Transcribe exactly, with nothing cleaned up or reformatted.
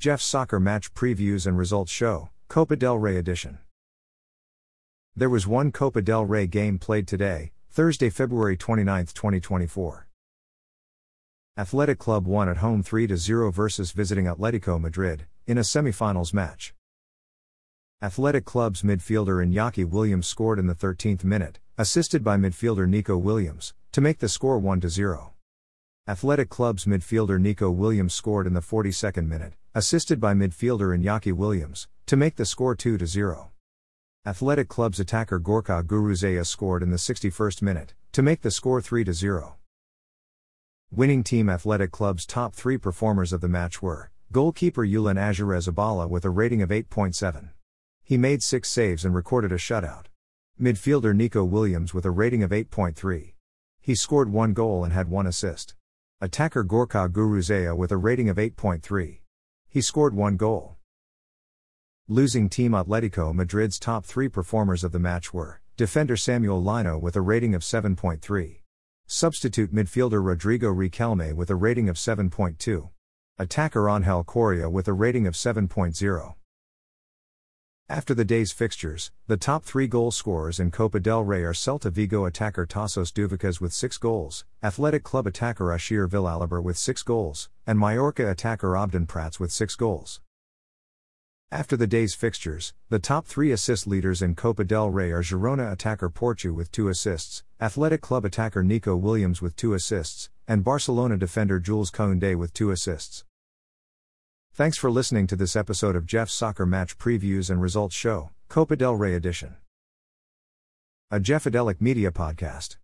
Jeff's soccer match previews and results show, Copa del Rey edition. There was one Copa del Rey game played today, Thursday, February twenty-ninth, twenty twenty-four. Athletic Club won at home three to zero versus visiting Atletico Madrid, in a semi-finals match. Athletic Club's midfielder Iñaki Williams scored in the thirteenth minute, assisted by midfielder Nico Williams, to make the score one to zero. Athletic Club's midfielder Nico Williams scored in the forty-second minute, assisted by midfielder Iñaki Williams, to make the score two to zero. Athletic Club's attacker Gorka Guruzeta scored in the sixty-first minute, to make the score three to zero. Winning team Athletic Club's top three performers of the match were goalkeeper Yulin Azurez Abala with a rating of eight point seven. He made six saves and recorded a shutout. Midfielder Nico Williams with a rating of eight point three. He scored one goal and had one assist. Attacker Gorka Guruzeta with a rating of eight point three. He scored one goal. Losing team Atletico Madrid's top three performers of the match were defender Samuel Lino with a rating of seven point three. Substitute midfielder Rodrigo Riquelme with a rating of seven point two. Attacker Angel Correa with a rating of seven point zero. After the day's fixtures, the top three goal scorers in Copa del Rey are Celta Vigo attacker Tasos Douvikas with six goals, Athletic Club attacker Asier Villalibre with six goals, and Mallorca attacker Abdón Prats with six goals. After the day's fixtures, the top three assist leaders in Copa del Rey are Girona attacker Portu with two assists, Athletic Club attacker Nico Williams with two assists, and Barcelona defender Jules Koundé with two assists. Thanks for listening to this episode of Jeff's Soccer Match Previews and Results Show, Copa del Rey edition, a Jeffadelic Media podcast.